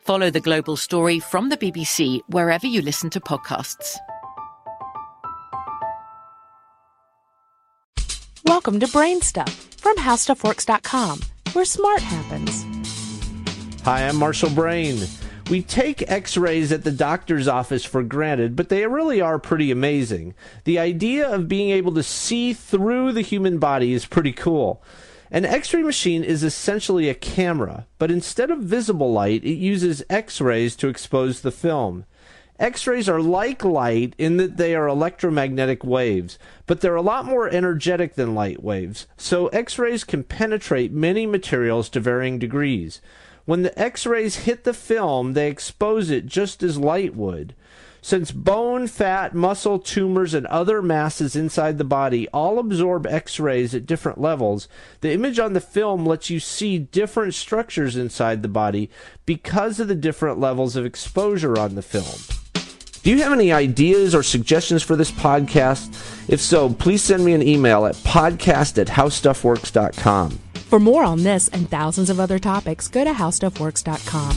Follow The Global Story from the BBC wherever you listen to podcasts. Welcome to Brain Stuff from HowStuffWorks.com, where smart happens. Hi, I'm Marshall Brain. We take x-rays at the doctor's office for granted, but they really are pretty amazing. The idea of being able to see through the human body is pretty cool. An X-ray machine is essentially a camera, but instead of visible light, it uses X-rays to expose the film. X-rays are like light in that they are electromagnetic waves, but they're a lot more energetic than light waves, so X-rays can penetrate many materials to varying degrees. When the X-rays hit the film, they expose it just as light would. Since bone, fat, muscle, tumors, and other masses inside the body all absorb X-rays at different levels, the image on the film lets you see different structures inside the body because of the different levels of exposure on the film. Do you have any ideas or suggestions for this podcast? If so, please send me an email at podcast@howstuffworks.com. For more on this and thousands of other topics, go to howstuffworks.com.